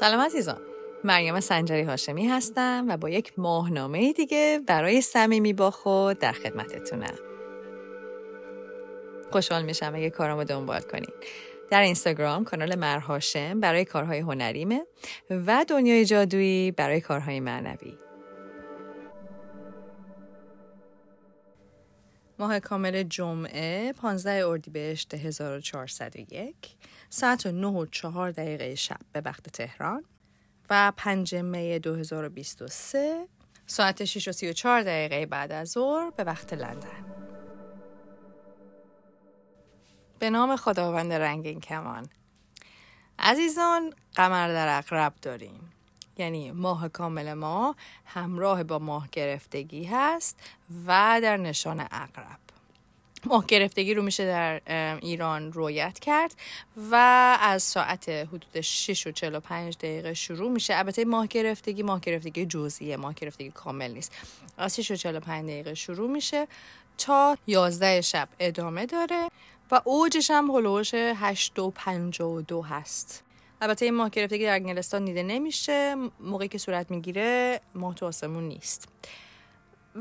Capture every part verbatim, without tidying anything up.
سلام عزیزان، مریم سنجری هاشمی هستم و با یک ماهنامه دیگه برای صمیمی با خود در خدمتتونم. خوشحال میشم اگه کارامو دنبال کنید. در اینستاگرام کانال مر هاشم برای کارهای هنریمه و دنیای جادویی برای کارهای معنوی. ماه کامل جمعه پانزده اردیبهشت هزار و چهارصد و یک ساعت نه و چهار دقیقه شب به وقت تهران و پنج می دو هزار و بیست و سه ساعت شش و سی و چهار دقیقه بعد از ظهر به وقت لندن. به نام خداوند رنگین کمان. عزیزان، قمر در عقرب داریم، یعنی ماه کامل ما همراه با ماه گرفتگی هست و در نشان عقرب. ماه گرفتگی رو میشه در ایران رویت کرد و از ساعت حدود شش و چهل و پنج دقیقه شروع میشه. البته ماه گرفتگی ماه گرفتگی جزئیه، ماه گرفتگی کامل نیست. از شش و چهل و پنج دقیقه شروع میشه تا یازده شب ادامه داره و اوجش هم هلوش هشت و پنجاه و دو هست. البته این ماه گرفتگی در انگلستان دیده نمیشه، موقعی که صورت میگیره ماه تو آسمون نیست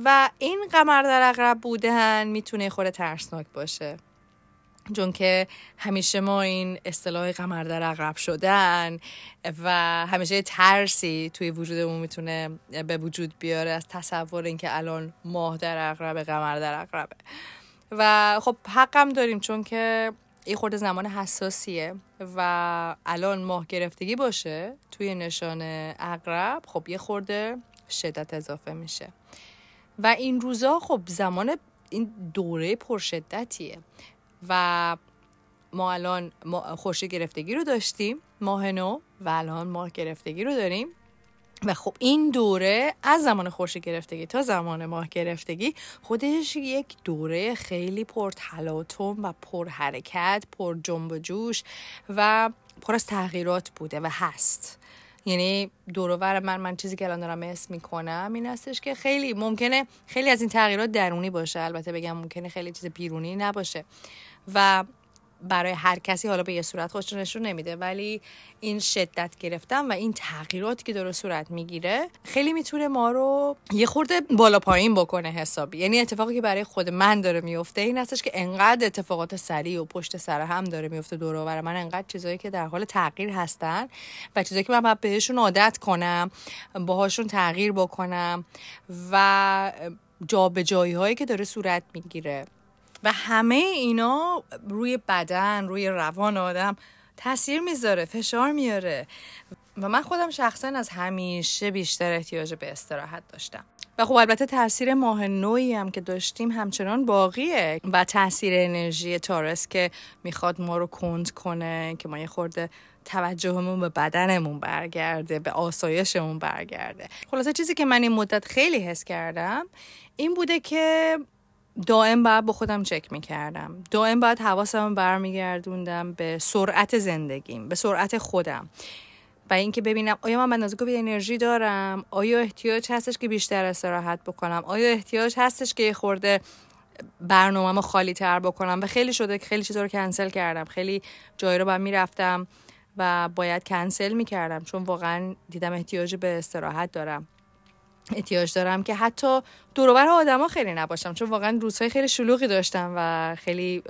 و این قمر در عقرب بودن میتونه خورده ترسناک باشه، چون که همیشه ما این اصطلاح قمر در عقرب شدن و همیشه ترسی توی وجودمون میتونه به وجود بیاره از تصور اینکه الان ماه در عقرب، قمر در عقرب. و خب حقم داریم، چون که این خورده زمان حساسیه و الان ماه گرفتگی باشه توی نشان عقرب، خب یه خورده شدت اضافه میشه و این روزا خب زمان این دوره پرشدتیه و ما الان خورشید گرفتگی رو داشتیم ماه نو و الان ماه گرفتگی رو داریم و خب این دوره از زمان خورشید گرفتگی تا زمان ماه گرفتگی خودش یک دوره خیلی پر تلاطم و پر حرکت، پر جنب و جوش و پر از تغییرات بوده و هست. یعنی دور و بر من من چیزی که الان دارم حس میکنم این هستش که خیلی ممکنه خیلی از این تغییرات درونی باشه، البته بگم ممکنه خیلی چیز بیرونی نباشه و برای هر کسی حالا به یه صورت خودش رو نشون نمیده، ولی این شدت گرفتن و این تغییراتی که داره صورت میگیره خیلی میتونه ما رو یه خورده بالا پایین بکنه حسابی. یعنی اتفاقی که برای خود من داره میفته این هستش که انقدر اتفاقات سریع و پشت سر هم داره میفته دور و بر من، انقدر چیزایی که در حال تغییر هستن و چیزایی که من باید بهشون عادت کنم، باهاشون تغییر بکنم و جابجایی‌هایی که داره صورت میگیره و همه اینا روی بدن، روی روان آدم تاثیر میذاره، فشار میاره و من خودم شخصا از همیشه بیشتر احتیاج به استراحت داشتم و خب البته تاثیر ماه نویی هم که داشتیم همچنان باقیه و تاثیر انرژی تارس که میخواد ما رو کند کنه که ما یه خورده توجهمون به بدنمون برگرده، به آسایشمون برگرده. خلاصه چیزی که من این مدت خیلی حس کردم این بوده که دائم باید با خودم چک میکردم، دائم باید حواسم برمیگردوندم به سرعت زندگیم، به سرعت خودم و اینکه ببینم آیا من اندازه کافی انرژی دارم، آیا احتیاج هستش که بیشتر استراحت بکنم، آیا احتیاج هستش که یه خورده برنامه‌مو خالی تر بکنم و خیلی شده که خیلی چیزا رو کنسل کردم، خیلی جایی رو باید میرفتم و باید کنسل میکردم چون واقعا دیدم احتیاج به استراحت دارم، احتیاج دارم که حتی دور و بر آدما خیلی نباشم چون واقعا روزهای خیلی شلوغی داشتم و خیلی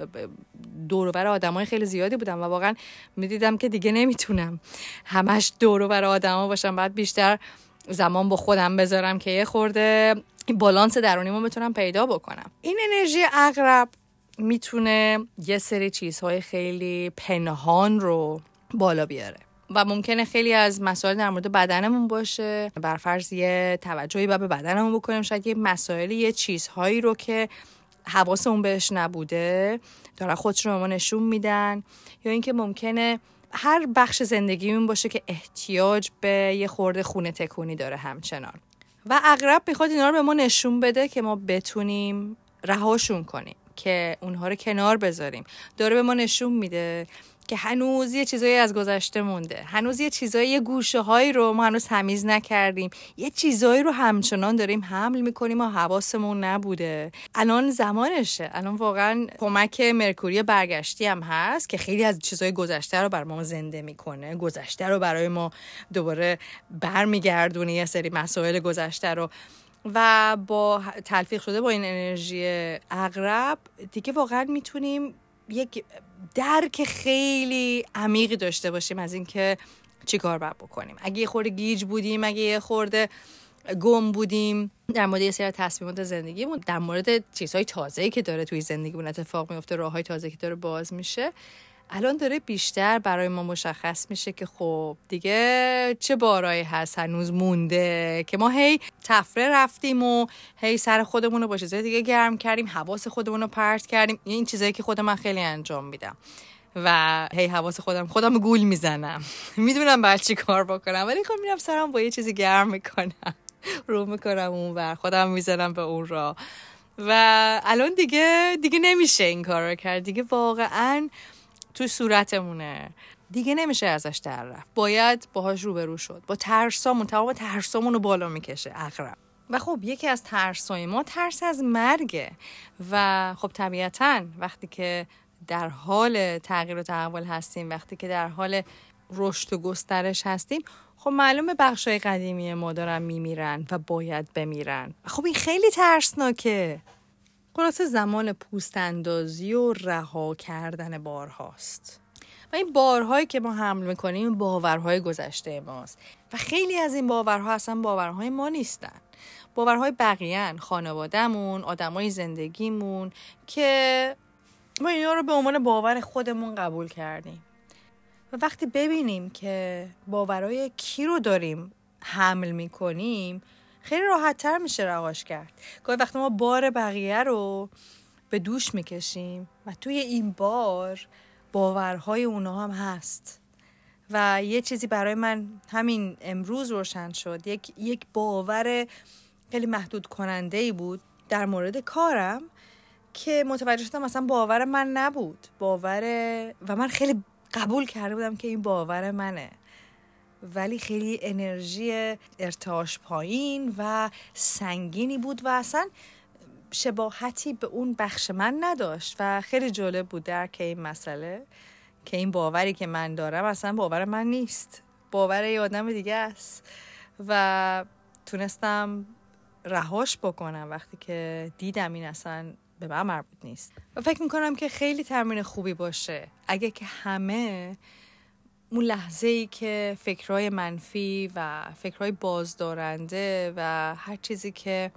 دور و بر آدمای خیلی زیادی بودم و واقعا میدیدم که دیگه نمیتونم همش دور و بر آدما باشم، بعد بیشتر زمان با خودم بذارم که یه خورده بالانس درونیمو بتونم پیدا بکنم. این انرژی عقرب میتونه یه سری چیزهای خیلی پنهان رو بالا بیاره و ممکنه خیلی از مسائل در مورد بدنمون باشه، بر فرض یه توجهی به بدنمون بکنیم، شاید یه مسائل، یه چیزهایی رو که حواسمون بهش نبوده دارن خودشون رو ما نشون میدن، یا اینکه ممکنه هر بخش زندگیمون باشه که احتیاج به یه خورده خونه تکونی داره همچنان و عقرب میخواد اینا رو به ما نشون بده که ما بتونیم رهاشون کنیم، که اونها رو کنار بذاریم. داره به ما نشون میده که هنوز یه چیزایی از گذشته مونده، هنوز یه چیزایی، یه گوشه هایی رو ما هنوز تمیز نکردیم، یه چیزایی رو همچنان داریم حمل میکنیم و حواسمون نبوده. الان زمانشه، الان واقعا کمک مرکوری برگشتی هم هست که خیلی از چیزای گذشته رو بر ما زنده میکنه، گذشته رو برای ما دوباره برمیگردونه، یه سری مسائل گذشته رو، و با تلفیق شده با این انرژی عقرب دیگه واقعا میتونیم یک درک خیلی عمیقی داشته باشیم از این که چی کار باید بکنیم. اگه یه خورده گیج بودیم، اگه یه خورده گم بودیم در مورد یه سری تصمیمات زندگیمون، در مورد چیزهای تازه‌ای که داره توی زندگیمون اتفاق میفته، راههای تازه که داره باز میشه، الان داره بیشتر برای ما مشخص میشه که خب دیگه چه بارایی هست هنوز مونده که ما هی تفره رفتیم و هی سر خودمون رو با چیزای دیگه گرم کردیم، حواس خودمون رو پرت کردیم. این چیزایی که خودم من خیلی انجام میدم و هی حواس خودم خودم گول میزنم، میدونم باید چی کار بکنم، ولی خب میرم سرم با یه چیزی گرم میکنم، رو میکنم اون ور، خودم میزنم به اون را، و الان دیگه دیگه نمیشه این کار رو کرد، دیگه واقعاً تو صورتمونه، دیگه نمیشه ازش در رفت، باید باهاش روبرو شد. با ترسامون، تمام ترسامون رو بالا میکشه عقرب، و خب یکی از ترسای ما ترس از مرگه، و خب طبیعتاً وقتی که در حال تغییر و تحول هستیم، وقتی که در حال رشد و گسترش هستیم، خب معلومه بخشای قدیمی ما دارن میمیرن و باید بمیرن. خب این خیلی ترسناکه. خلاصه زمان پوست اندازی و رها کردن بارهاست، و این بارهایی که ما حمل میکنیم باورهای گذشته ماست، و خیلی از این باورها اصلا باورهای ما نیستن، باورهای بقیه‌ان، خانواده‌مون، آدمای زندگیمون، که ما اینا رو به عنوان باور خودمون قبول کردیم. و وقتی ببینیم که باورهای کی رو داریم حمل میکنیم، خیلی راحت‌تر میشه رهاش کرد. گاهی وقتی ما بار بقیه رو به دوش میکشیم و توی این بار باورهای اونا هم هست. و یه چیزی برای من همین امروز روشن شد، یک یک باور خیلی محدود کننده‌ای بود در مورد کارم که متوجه شدم مثلا باور من نبود، باور و من خیلی قبول کرده بودم که این باور منه، ولی خیلی انرژی ارتعاش پایین و سنگینی بود و اصلا شباهتی به اون بخش من نداشت. و خیلی جالب بود درک این مسئله که این باوری که من دارم اصلا باور من نیست، باور یه آدم دیگه است، و تونستم رهاش بکنم وقتی که دیدم این اصلا به من مربوط نیست. و فکر میکنم که خیلی تمرین خوبی باشه اگه که همه اون لحظه‌ای که فکرهای منفی و فکرهای بازدارنده و هر چیزی که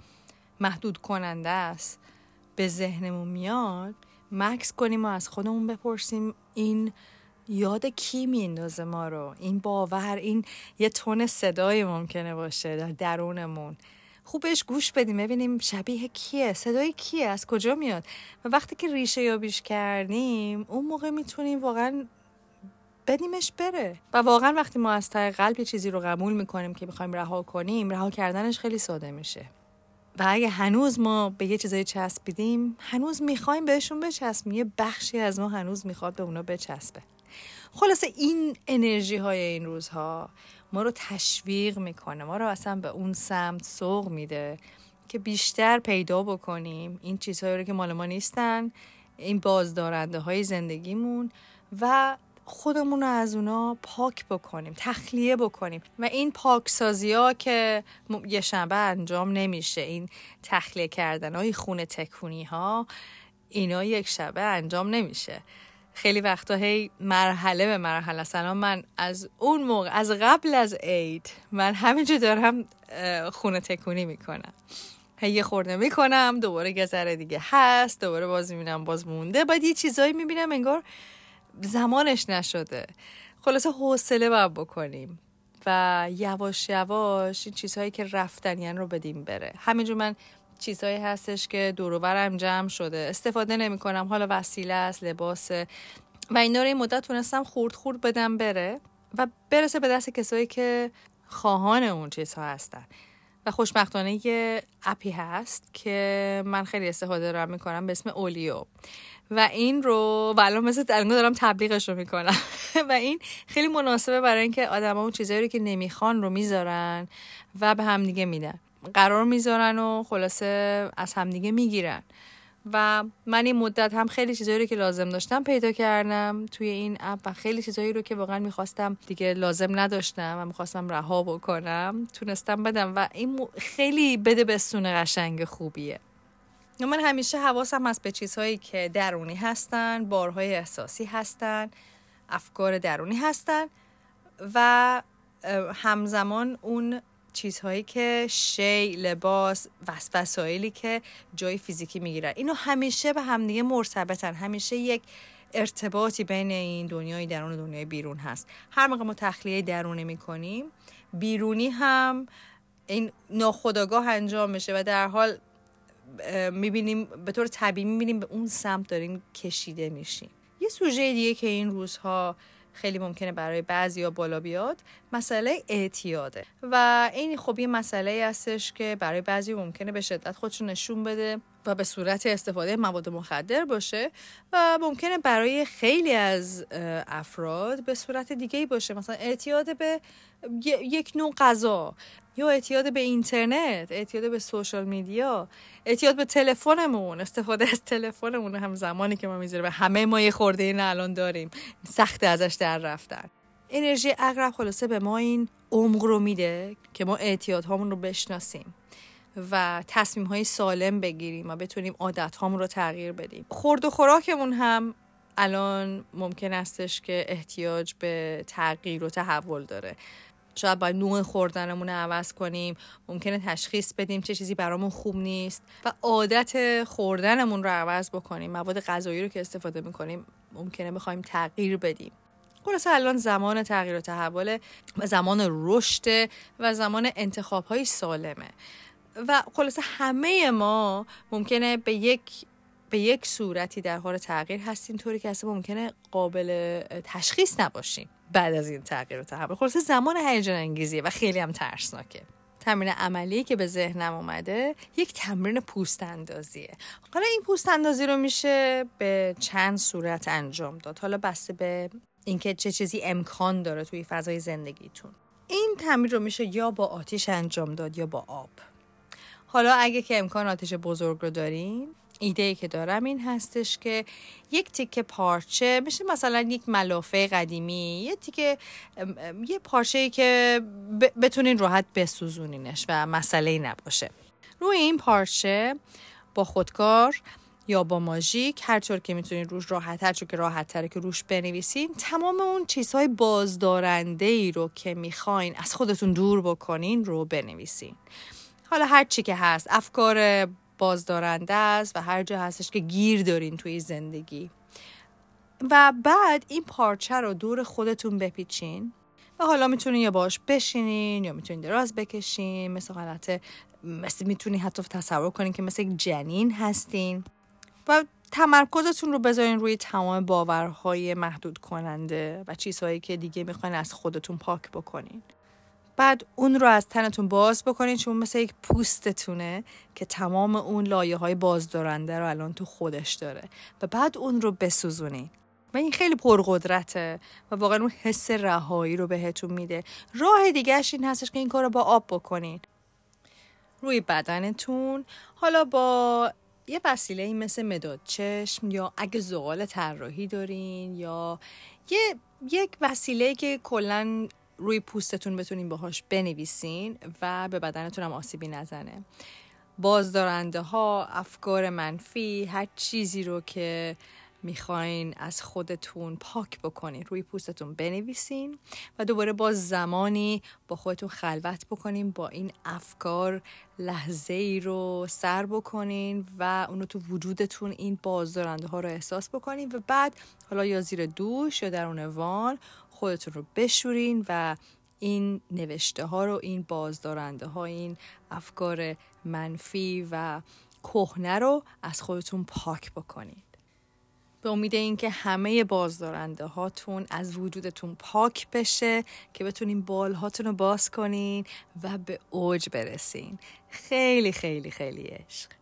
محدود کننده است به ذهنمون میاد، مکث کنیم و از خودمون بپرسیم این یاد کی میندازه ما رو، این باور، این یه تون صدای ممکنه باشه در درونمون، خوبش گوش بدیم ببینیم شبیه کیه، صدای کیه، از کجا میاد. و وقتی که ریشه یابیش کردیم، اون موقع میتونیم واقعاً بدیمش بره. و واقعا وقتی ما از ته قلب یه چیزی رو قبول میکنیم که میخوایم رها کنیم، رها کردنش خیلی ساده میشه. و اگه هنوز ما به یه چیزایی چسبیدیم، هنوز میخوایم بهشون بچسبیم، یه بخشی از ما هنوز میخواد به اونا بچسبه. خلاصه این انرژی های این روزها ما رو تشویق میکنه، ما رو اصلا به اون سمت سوق میده که بیشتر پیدا بکنیم این چیزهایی رو که مال ما نیستن، این بازدارنده های زندگیمون، و خودمون رو از اونا پاک بکنیم، تخلیه بکنیم. و این پاکسازی ها که یه شنبه انجام نمیشه، این تخلیه کردن های خونه تکونی ها، اینا یک شبه انجام نمیشه، خیلی وقتا هی مرحله به مرحله. سلام، من از اون موقع، از قبل از عید، من همینجا دارم خونه تکونی میکنم، یه خورده میکنم، دوباره گذره دیگه هست، دوباره باز میبینم باز مونده، بعد یه چیزایی میبینم انگار زمانش نشده. خلاصه حوصله باید بکنیم و یواش یواش این چیزهایی که رفتنیان رو بدیم بره. همینجور من چیزهایی هستش که دور و برم جمع شده استفاده نمی کنم، حالا وسیله است، لباسه، و اینا رو این مدت تونستم خورد خورد بدم بره و برسه به دست کسایی که خواهان اون چیزها هستن. و خوشبختانه یه اپی هست که من خیلی استفاده رو میکنم به اسم اولیو و این رو و الان مثل الان دارم تبلیغش رو میکنم و این خیلی مناسبه برای اینکه آدما اون چیزایی رو که نمیخوان رو میذارن و به همدیگه میدن، قرار میذارن و خلاصه از همدیگه میگیرن. و من این مدت هم خیلی چیزایی رو که لازم داشتم پیدا کردم توی این اپ و خیلی چیزایی رو که واقعا میخواستم دیگه لازم نداشتم و میخواستم رها بکنم تونستم بدم و این خیلی بده بستون قشنگ خوبیه. من همیشه حواسم هست به چیزهایی که درونی هستن، بارهای احساسی هستن، افکار درونی هستن و همزمان اون چیزهایی که شی، لباس، وسایلی که جای فیزیکی میگیرن. اینو همیشه به همدیگه مرتبطن، همیشه یک ارتباطی بین این دنیای درون و دنیای بیرون هست. هر موقع ما تخلیه درونی میکنیم بیرونی هم این ناخودآگاه انجام میشه و در حال میبینیم به طور طبیعی میبینیم به اون سمت داریم کشیده میشیم. یه سوژه دیگه که این روزها خیلی ممکنه برای بعضیا بالا بیاد مسئله اعتیاده و این خب یه مسئله هستش که برای بعضی ممکنه به شدت خودشون نشون بده و به صورت استفاده مواد مخدر باشه و ممکنه برای خیلی از افراد به صورت دیگه‌ای باشه، مثلا اعتیاد به یک نوع غذا یا اعتیاد به اینترنت، اعتیاد به سوشال میدیا، اعتیاد به تلفنمون، استفاده از تلفنمون هم زمانی که ما میذاره و همه ما یه خورده این الان داریم سخت ازش در رفتن. انرژی عقرب خلاصه به ما این عمق رو میده که ما اعتیادهامون رو بشناسیم و تصمیم‌های سالم بگیریم و بتونیم عادت‌هامون رو تغییر بدیم. خورد و خوراکمون هم الان ممکن استش که احتیاج به تغییر و تحول داره. شاید باید نوع خوردنمون رو عوض کنیم، ممکنه تشخیص بدیم چه چیزی برامون خوب نیست و عادت خوردنمون رو عوض بکنیم، مواد غذایی رو که استفاده می‌کنیم ممکنه بخوایم تغییر بدیم. خلاصه الان زمان تغییر و تحول و زمان رشد و زمان انتخاب‌های سالمه و خلاصه همه ما ممکنه به یک به یک صورتی در حال تغییر هستیم، طوری که اصلا ممکنه قابل تشخیص نباشیم بعد از این تغییر و تحول. خلاصه زمان هیجان انگیزیه و خیلی هم ترسناکه. تمرین عملی که به ذهنم اومده یک تمرین پوست اندازیه. حالا این پوست اندازی رو میشه به چند صورت انجام داد، حالا بسته به اینکه چه چیزی امکان داره توی فضای زندگیتون. این تمرین رو میشه یا با آتیش انجام داد یا با آب. حالا اگه که امکان آتش بزرگ رو دارین، ایده‌ای که دارم این هستش که یک تیکه پارچه، میشه مثلا یک ملافه قدیمی، یه تیکه یه پارچه‌ای که بتونین راحت بسوزونینش و مسئله‌ای نباشه، روی این پارچه با خودکار یا با ماژیک هر طور که میتونین روش راحت هر چون که راحت تره که روش بنویسین تمام اون چیزهای بازدارنده‌ای رو که میخواین از خودتون دور بکنین رو بنویسین. حالا هر چی که هست، افکار بازدارنده است و هر جا هستش که گیر دارین توی زندگی و بعد این پارچه رو دور خودتون بپیچین و حالا میتونین یا باش بشینین یا میتونین دراز بکشین، مثل حالت مثل میتونین حتی تصور کنین که مثل یک جنین هستین و تمرکزتون رو بذارین روی تمام باورهای محدود کننده و چیزهایی که دیگه میخواین از خودتون پاک بکنین. بعد اون رو از تنتون باز بکنین، چون مثل یک پوستتونه که تمام اون لایه‌های بازدارنده رو الان تو خودش داره و بعد اون رو بسوزونین و این خیلی پرقدرته و واقعا اون حس رهایی رو بهتون میده. راه دیگه‌اش این هستش که این کار رو با آب بکنین روی بدنتون، حالا با یه وسیله‌ای مثل مداد چشم یا اگه زغال طراحی دارین یا یه یک وسیله‌ای که کلاً روی پوستتون بتونین باهاش بنویسین و به بدنتون هم آسیبی نزنه. بازدارنده ها، افکار منفی، هر چیزی رو که میخواین از خودتون پاک بکنین روی پوستتون بنویسین و دوباره باز زمانی با خودتون خلوت بکنین، با این افکار لحظه ای رو سر بکنین و اونو تو وجودتون این بازدارنده ها رو احساس بکنین و بعد حالا یا زیر دوش یا درون وان خودتون رو بشورین و این نوشته ها رو، این بازدارنده ها، این افکار منفی و کهنه رو از خودتون پاک بکنین. به امید اینکه همه بازدارنده هاتون از وجودتون پاک بشه که بتونین بال هاتون رو باز کنین و به اوج برسین. خیلی خیلی خیلی عشق.